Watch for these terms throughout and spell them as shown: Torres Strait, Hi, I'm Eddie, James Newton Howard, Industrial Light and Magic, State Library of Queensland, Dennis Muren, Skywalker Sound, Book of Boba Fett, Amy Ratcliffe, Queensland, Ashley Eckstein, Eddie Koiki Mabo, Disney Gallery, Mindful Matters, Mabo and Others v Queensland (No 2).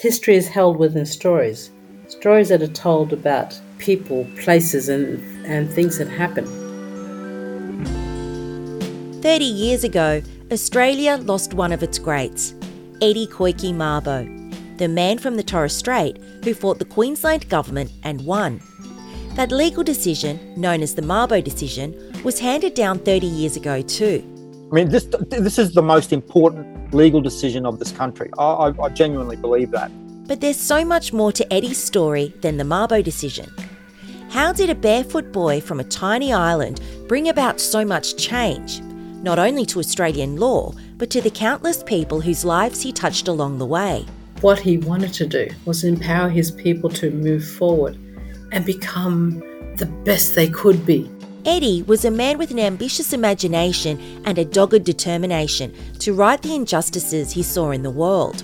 History is held within stories. Stories that are told about people, places and things that happen. 30 years ago, Australia lost one of its greats, Eddie Koiki Mabo, the man from the Torres Strait who fought the Queensland government and won. That legal decision, known as the Mabo decision, was handed down 30 years ago too. I mean, this is the most important legal decision of this country. I genuinely believe that. But there's so much more to Eddie's story than the Mabo decision. How did a barefoot boy from a tiny island bring about so much change, not only to Australian law, but to the countless people whose lives he touched along the way? What he wanted to do was empower his people to move forward and become the best they could be. Eddie was a man with an ambitious imagination and a dogged determination to right the injustices he saw in the world.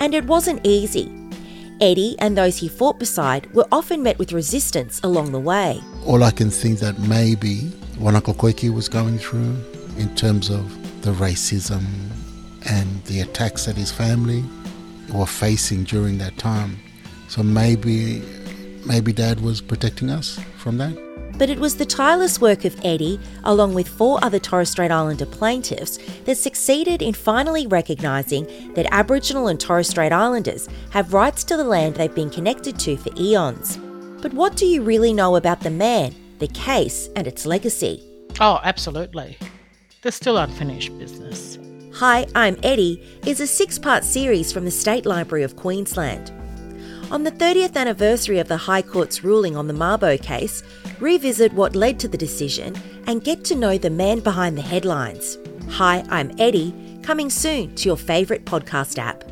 And it wasn't easy. Eddie and those he fought beside were often met with resistance along the way. All I can think that maybe what Uncle Koiki was going through in terms of the racism and the attacks that his family were facing during that time. So maybe Dad was protecting us from that. But it was the tireless work of Eddie, along with 4 other Torres Strait Islander plaintiffs, that succeeded in finally recognising that Aboriginal and Torres Strait Islanders have rights to the land they've been connected to for eons. But what do you really know about the man, the case and its legacy? Oh, absolutely. There's still unfinished business. Hi, I'm Eddie is a 6-part series from the State Library of Queensland. On the 30th anniversary of the High Court's ruling on the Mabo case, revisit what led to the decision and get to know the man behind the headlines. Hi, I'm Eddie, coming soon to your favourite podcast app.